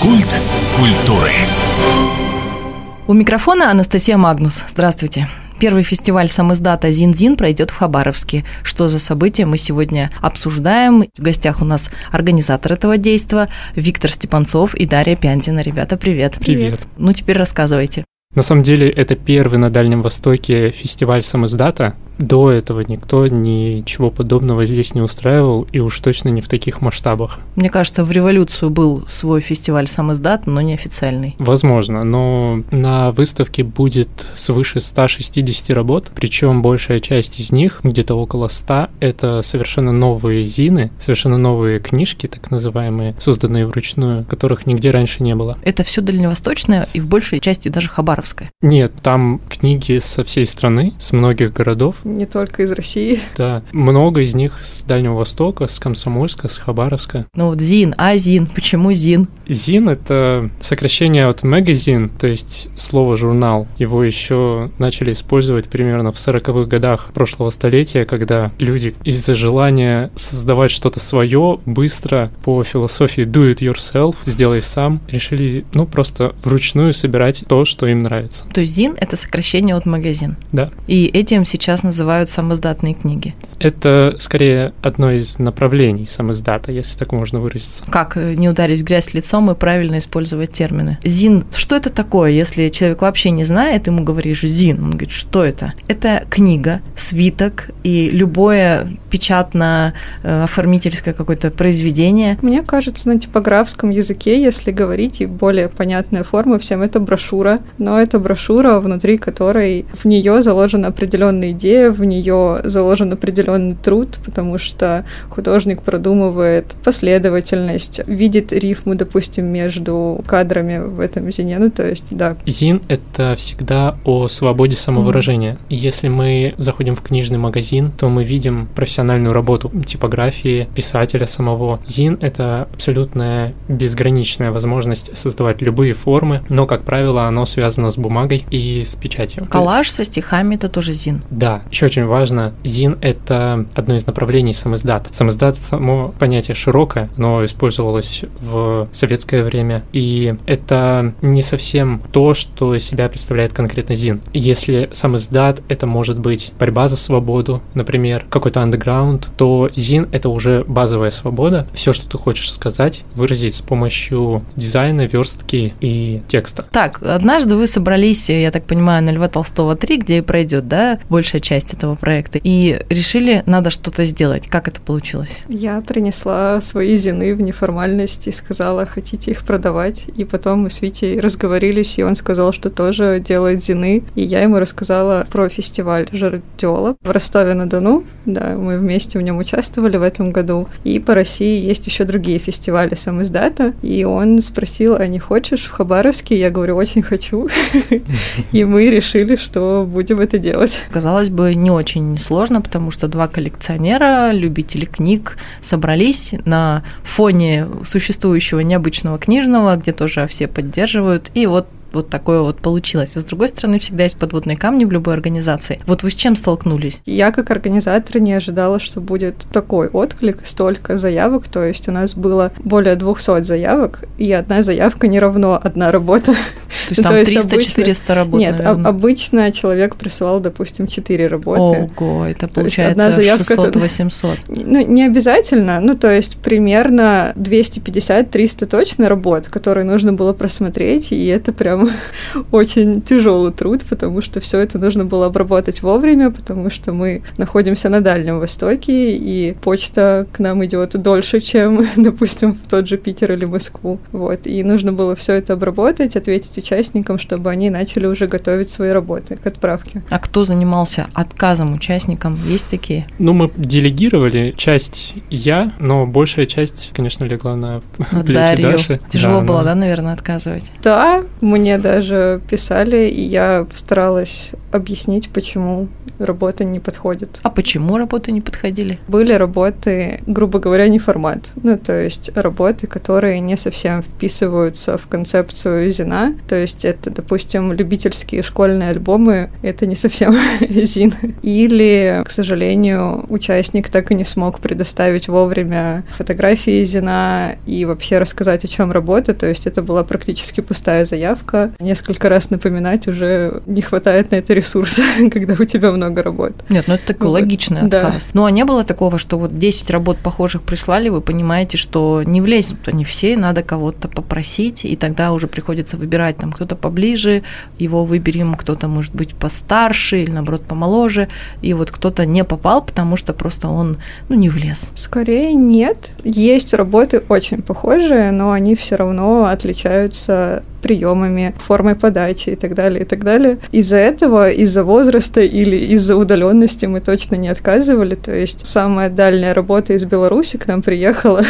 Культ культуры. У микрофона Анастасия Магнус. Здравствуйте. Первый фестиваль самиздата «Зин-Зин» пройдет в Хабаровске. Что за событие, мы сегодня обсуждаем. В гостях у нас организатор этого действа Виктор Степанцов и Дарья Пянзина. Ребята, привет. Привет. Ну, теперь рассказывайте. На самом деле, это первый на Дальнем Востоке фестиваль самиздата. До этого никто ничего подобного здесь не устраивал, и уж точно не в таких масштабах. Мне кажется, в революцию был свой фестиваль самиздат, но неофициальный. Возможно, но на выставке будет свыше 160 работ, причем большая часть из них, где-то около 100, это совершенно новые зины, совершенно новые книжки, так называемые, созданные вручную, которых нигде раньше не было. Это все дальневосточное и в большей части даже хабаровское? Нет, там книги со всей страны, с многих городов. Не только из России. Да, много из них с Дальнего Востока, с Комсомольска, с Хабаровска. Ну вот ЗИН, ЗИН, почему ЗИН? ЗИН — это сокращение от магазин, то есть слово «журнал». Его еще начали использовать примерно в 40-х годах прошлого столетия, когда люди из-за желания создавать что-то свое быстро по философии «do it yourself», «сделай сам», решили, ну, просто вручную собирать то, что им нравится. То есть ЗИН — это сокращение от магазин. Да. И этим сейчас называется самиздатные книги. Это скорее одно из направлений самиздата, если так можно выразиться. Как не ударить в грязь лицом и правильно использовать термины. ЗИН. Что это такое, если человек вообще не знает, ему говоришь ЗИН, он говорит, что это? Это книга, свиток и любое печатно-оформительское какое-то произведение. Мне кажется, на типографском языке, если говорить, и более понятная форма всем, это брошюра. Но это брошюра, внутри которой в нее заложена определенная идея, в нее заложен определенный труд, потому что художник продумывает последовательность, видит рифму, допустим, между кадрами в этом зине, ну, то есть, да. Зин — это всегда о свободе самовыражения. Если мы заходим в книжный магазин, то мы видим профессиональную работу типографии, писателя самого. Зин — это абсолютная безграничная возможность создавать любые формы, но, как правило, оно связано с бумагой и с печатью. Коллаж со стихами — это тоже зин. Да. Еще очень важно, ЗИН — это одно из направлений самиздата. Самиздат — само понятие широкое, но использовалось в советское время, и это не совсем то, что из себя представляет конкретно ЗИН. Если самиздат — это может быть борьба за свободу, например, какой-то андеграунд, то ЗИН — это уже базовая свобода, все, что ты хочешь сказать, выразить с помощью дизайна, верстки и текста. Так, однажды вы собрались, я так понимаю, на Льва Толстого 3, где и пройдет, да, большая часть этого проекта, и решили, надо что-то сделать. Как это получилось? Я принесла свои зины в неформальность и сказала, хотите их продавать, и потом мы с Витей разговорились, и он сказал, что тоже делает зины, и я ему рассказала про фестиваль «Жартеолог» в Ростове-на-Дону, да, мы вместе в нем участвовали в этом году, и по России есть еще другие фестивали самиздата, и он спросил, а не хочешь в Хабаровске? Я говорю, очень хочу, и мы решили, что будем это делать. Казалось бы, не очень сложно, потому что два коллекционера, любители книг, собрались на фоне существующего необычного книжного, где тоже все поддерживают, и вот такое вот получилось. А с другой стороны, всегда есть подводные камни в любой организации. Вот вы с чем столкнулись? Я как организатор не ожидала, что будет такой отклик, столько заявок, то есть у нас было более 200 заявок, и одна заявка не равно одна работа. То есть там 300-400 работ, нет, наверное. Обычно человек присылал, допустим, 4 работы. Ого, это получается 600-800. Ну, не обязательно, ну, то есть примерно 250-300 точно работ, которые нужно было просмотреть, и это прям очень тяжелый труд, потому что все это нужно было обработать вовремя, потому что мы находимся на Дальнем Востоке, и почта к нам идет дольше, чем, допустим, в тот же Питер или Москву. Вот. И нужно было все это обработать, ответить участникам, чтобы они начали уже готовить свои работы к отправке. А кто занимался отказом участникам? Есть такие? Ну, мы делегировали. Часть я, но большая часть, конечно, легла на плечи Даши. Тяжело было, наверное, отказывать? Да, мы мне даже писали, и я старалась объяснить, почему работа не подходит. А почему работы не подходили? Были работы, грубо говоря, не формат. То есть работы, которые не совсем вписываются в концепцию Зина. То есть это, допустим, любительские школьные альбомы, это не совсем Зин. Или, к сожалению, участник так и не смог предоставить вовремя фотографии Зина и вообще рассказать, о чем работа. То есть это была практически пустая заявка. Несколько раз напоминать уже не хватает на это ресурса, когда у тебя много работ. Нет, ну это такой логичный отказ. Да. Ну а не было такого, что 10 работ похожих прислали, вы понимаете, что не влезут они все, надо кого-то попросить, и тогда уже приходится выбирать, там кто-то поближе, его выберем, кто-то, может быть, постарше или, наоборот, помоложе, и вот кто-то не попал, потому что просто он, не влез. Скорее нет. Есть работы очень похожие, но они все равно отличаются приемами, формой подачи и так далее, и так далее. Из-за этого, из-за возраста или из-за удаленности мы точно не отказывали. То есть самая дальняя работа из Беларуси к нам приехала,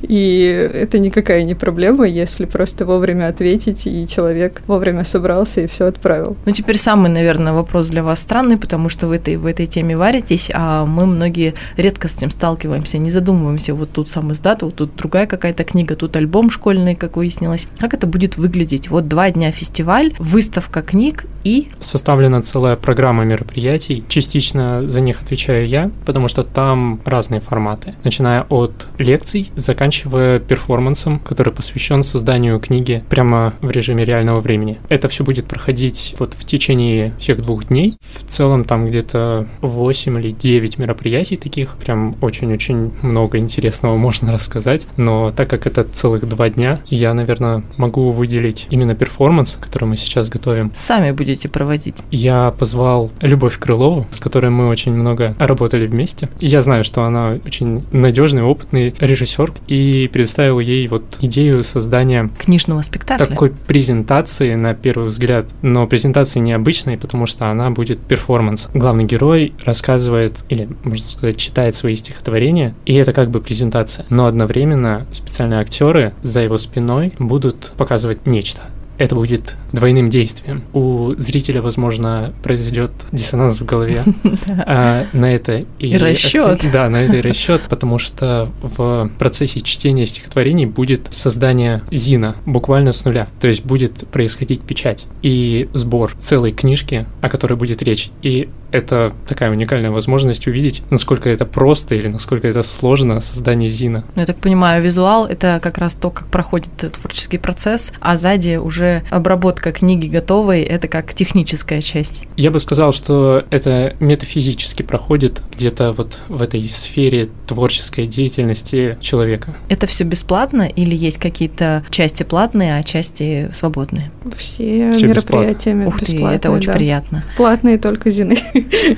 и это никакая не проблема, если просто вовремя ответить, и человек вовремя собрался и все отправил. Теперь самый, наверное, вопрос для вас странный, потому что вы в этой теме варитесь, а мы многие редко с этим сталкиваемся, не задумываемся. Вот тут сам издат, вот тут другая какая-то книга, тут альбом школьный, как выяснилось. Как это будет выглядеть? 2 дня фестиваль, выставка книг и... Составлена целая программа мероприятий. Частично за них отвечаю я, потому что там разные форматы. Начиная от лекций, заканчивая перформансом, который посвящен созданию книги прямо в режиме реального времени. Это все будет проходить в течение всех 2 дней. В целом там где-то 8 или 9 мероприятий таких. Прям очень-очень много интересного можно рассказать. Но так как это целых 2 дня, я, наверное, могу выделить именно перформанс, который мы сейчас готовим. Сами будете проводить? Я позвал Любовь Крылову, с которой мы очень много работали вместе. Я знаю, что она очень надежный, опытный режиссер, и предоставил ей идею создания книжного спектакля. Такой презентации на первый взгляд, но презентация необычная, потому что она будет перформанс. Главный герой рассказывает, или, можно сказать, читает свои стихотворения, и это как бы презентация. Но одновременно специальные актеры за его спиной будут показывать нечто. Это будет двойным действием. У зрителя, возможно, произойдет диссонанс в голове. На это и расчет. Да, на это и расчет, потому что в процессе чтения стихотворений будет создание Зина буквально с нуля. То есть будет происходить печать и сбор целой книжки, о которой будет речь. И это такая уникальная возможность увидеть, насколько это просто или насколько это сложно создание Зина. Я так понимаю, визуал — это как раз то, как проходит творческий процесс, а сзади уже обработка книги готовой — это как техническая часть. Я бы сказал, что это метафизически проходит где-то в этой сфере творческой деятельности человека. Это все бесплатно или есть какие-то части платные, а части свободные? Все мероприятия бесплатные. Ух ты, это очень приятно. Платные только Зины.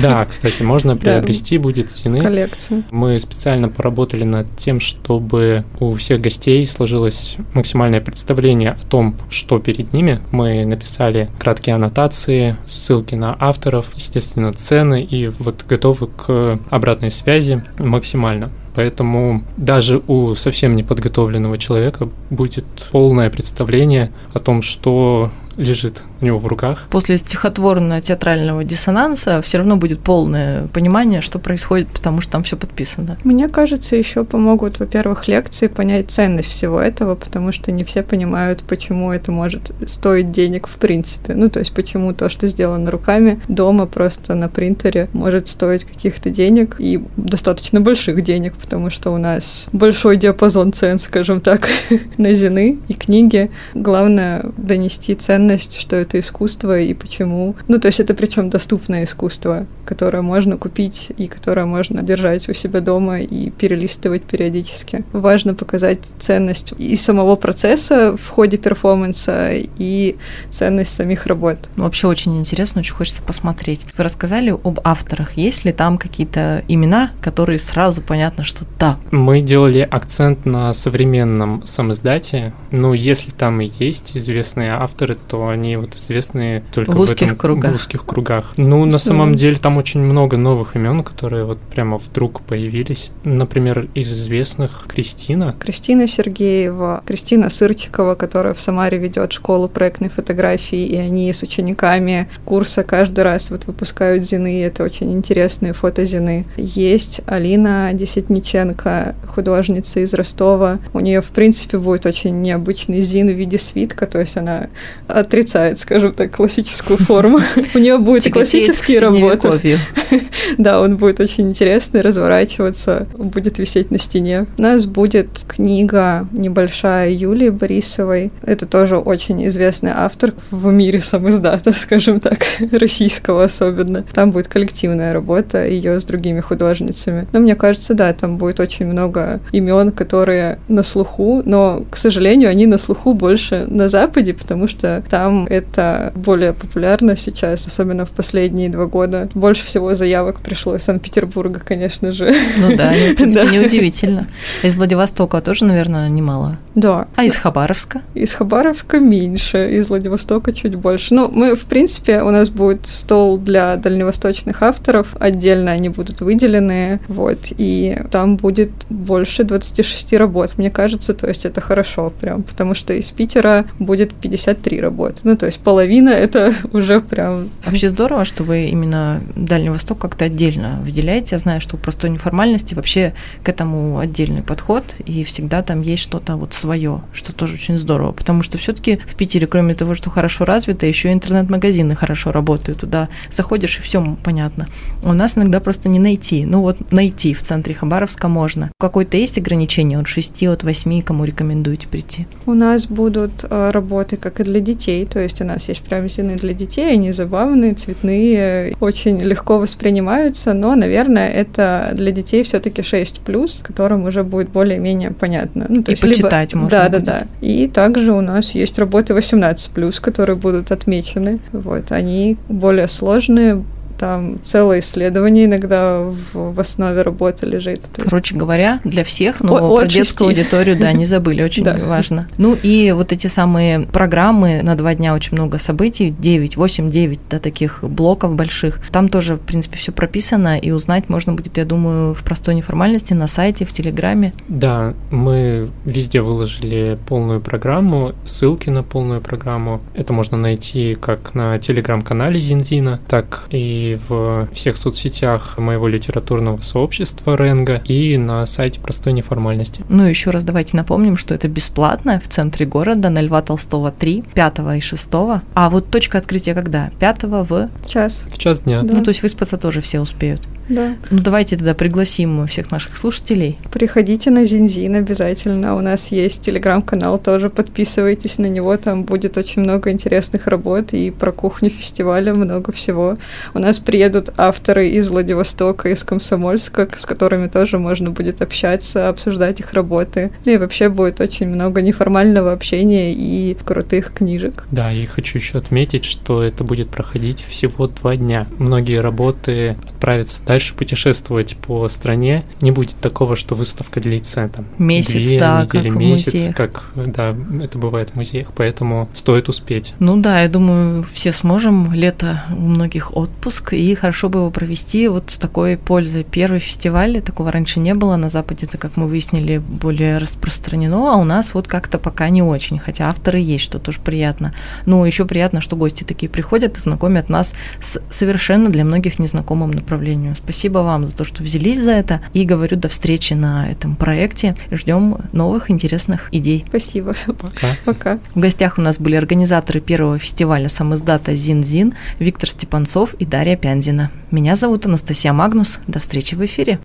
Да, кстати, можно приобрести будет Зины. Коллекцию. Мы специально поработали над тем, чтобы у всех гостей сложилось максимальное представление о том, что перед ними. Мы написали краткие аннотации, ссылки на авторов, естественно, цены, и готовы к обратной связи максимально. Поэтому даже у совсем неподготовленного человека будет полное представление о том, что лежит у него в руках. После стихотворно-театрального диссонанса все равно будет полное понимание, что происходит, потому что там все подписано. Мне кажется, еще помогут, во-первых, лекции понять ценность всего этого, потому что не все понимают, почему это может стоить денег в принципе. То есть почему то, что сделано руками, дома просто на принтере может стоить каких-то денег, и достаточно больших денег, потому что у нас большой диапазон цен, скажем так, на Зины и книги. Главное донести ценность, что это искусство и почему. То есть это причем доступное искусство, которое можно купить и которое можно держать у себя дома и перелистывать периодически. Важно показать ценность и самого процесса в ходе перформанса, и ценность самих работ. Вообще очень интересно, очень хочется посмотреть. Вы рассказали об авторах. Есть ли там какие-то имена, которые сразу понятно, что да? Мы делали акцент на современном самиздате. Если там и есть известные авторы, то что они вот известны только в узких кругах. В узких кругах. Ну, на самом деле, там очень много новых имен, которые вот прямо вдруг появились. Например, из известных Кристина Сергеева, Кристина Сырчикова, которая в Самаре ведет школу проектной фотографии, и они с учениками курса каждый раз вот выпускают зины, и это очень интересные фотозины. Есть Алина Десятниченко, художница из Ростова. У нее, в принципе, будет очень необычный зин в виде свитка, то есть она отрицает, скажем так, классическую форму. У нее будет классические работы. Да, он будет очень интересный, разворачиваться, будет висеть на стене. У нас будет книга небольшая Юлии Борисовой. Это тоже очень известный автор в мире самиздата, скажем так, российского особенно. Там будет коллективная работа ее с другими художницами. Но мне кажется, да, там будет очень много имен, которые на слуху, но, к сожалению, они на слуху больше на Западе, потому что там это более популярно сейчас, особенно в последние 2 года. Больше всего заявок пришло из Санкт-Петербурга, конечно же. Ну да, в принципе, неудивительно. Из Владивостока тоже, наверное, немало. Да. А из Хабаровска? Из Хабаровска меньше, из Владивостока чуть больше. Ну, мы, в принципе, у нас будет стол для дальневосточных авторов, отдельно они будут выделены, вот, и там будет больше 26 работ, мне кажется, то есть это хорошо прям, потому что из Питера будет 53 работы, ну, то есть половина — это уже прям... Вообще здорово, что вы именно Дальний Восток как-то отдельно выделяете, я знаю, что у «Простой неформальности» вообще к этому отдельный подход, и всегда там есть что-то вот свое, что тоже очень здорово, потому что все-таки в Питере, кроме того, что хорошо развито, еще интернет-магазины хорошо работают, туда заходишь, и все понятно. У нас иногда просто не найти, ну вот найти в центре Хабаровска можно. Какое-то есть ограничение от 6, от 8, кому рекомендуете прийти? У нас будут работы как и для детей, то есть у нас есть прям зины для детей, они забавные, цветные, очень легко воспринимаются, но, наверное, это для детей все-таки 6+, которым уже будет более-менее понятно. Ну, то и есть почитать либо... можно. Да-да-да. И также у нас есть работы 18+, которые будут отмечены. Вот, они более сложные. Там целое исследование иногда в основе работы лежит. Короче говоря, для всех, но про детскую аудиторию, да, не забыли, очень важно. Ну и вот эти самые программы на 2 дня, очень много событий, 8-9, да, таких блоков больших. Там тоже, в принципе, все прописано, и узнать можно будет, я думаю, в «Простой неформальности», на сайте, в Телеграме. Да, мы везде выложили полную программу, ссылки на полную программу. Это можно найти как на Телеграм-канале Зин-Зина, так и в всех соцсетях моего литературного сообщества «Ренга» и на сайте «Простой неформальности». Ну и еще раз давайте напомним, что это бесплатно в центре города на Льва Толстого 3, 5 и 6. А вот точка открытия когда? 5 в... Час. В час дня. Да. Ну то есть выспаться тоже все успеют. Да. Ну давайте тогда пригласим всех наших слушателей. Приходите на Зин-Зин обязательно. У нас есть телеграм-канал тоже, подписывайтесь на него, там будет очень много интересных работ и про кухню фестиваля, много всего. У нас приедут авторы из Владивостока, из Комсомольска, с которыми тоже можно будет общаться, обсуждать их работы. Ну и вообще будет очень много неформального общения и крутых книжек. Да, и хочу еще отметить, что это будет проходить всего 2 дня. Многие работы отправятся дальше путешествовать по стране. Не будет такого, что выставка длится там месяц, 2 недели, как месяц, как, да, это бывает в музеях, поэтому стоит успеть. Ну да, я думаю, все сможем. Лето у многих отпуск, и хорошо бы его провести вот с такой пользой. Первый фестиваль, такого раньше не было, на Западе это, как мы выяснили, более распространено, а у нас вот как-то пока не очень, хотя авторы есть, что тоже приятно. Но еще приятно, что гости такие приходят и знакомят нас с совершенно для многих незнакомым направлением. Спасибо вам за то, что взялись за это, и говорю, до встречи на этом проекте. Ждем новых интересных идей. Спасибо. Пока. Пока. В гостях у нас были организаторы первого фестиваля самиздата «Зин-Зин» Виктор Степанцов и Дарья Пянзина. Меня зовут Анастасия Магнус. До встречи в эфире.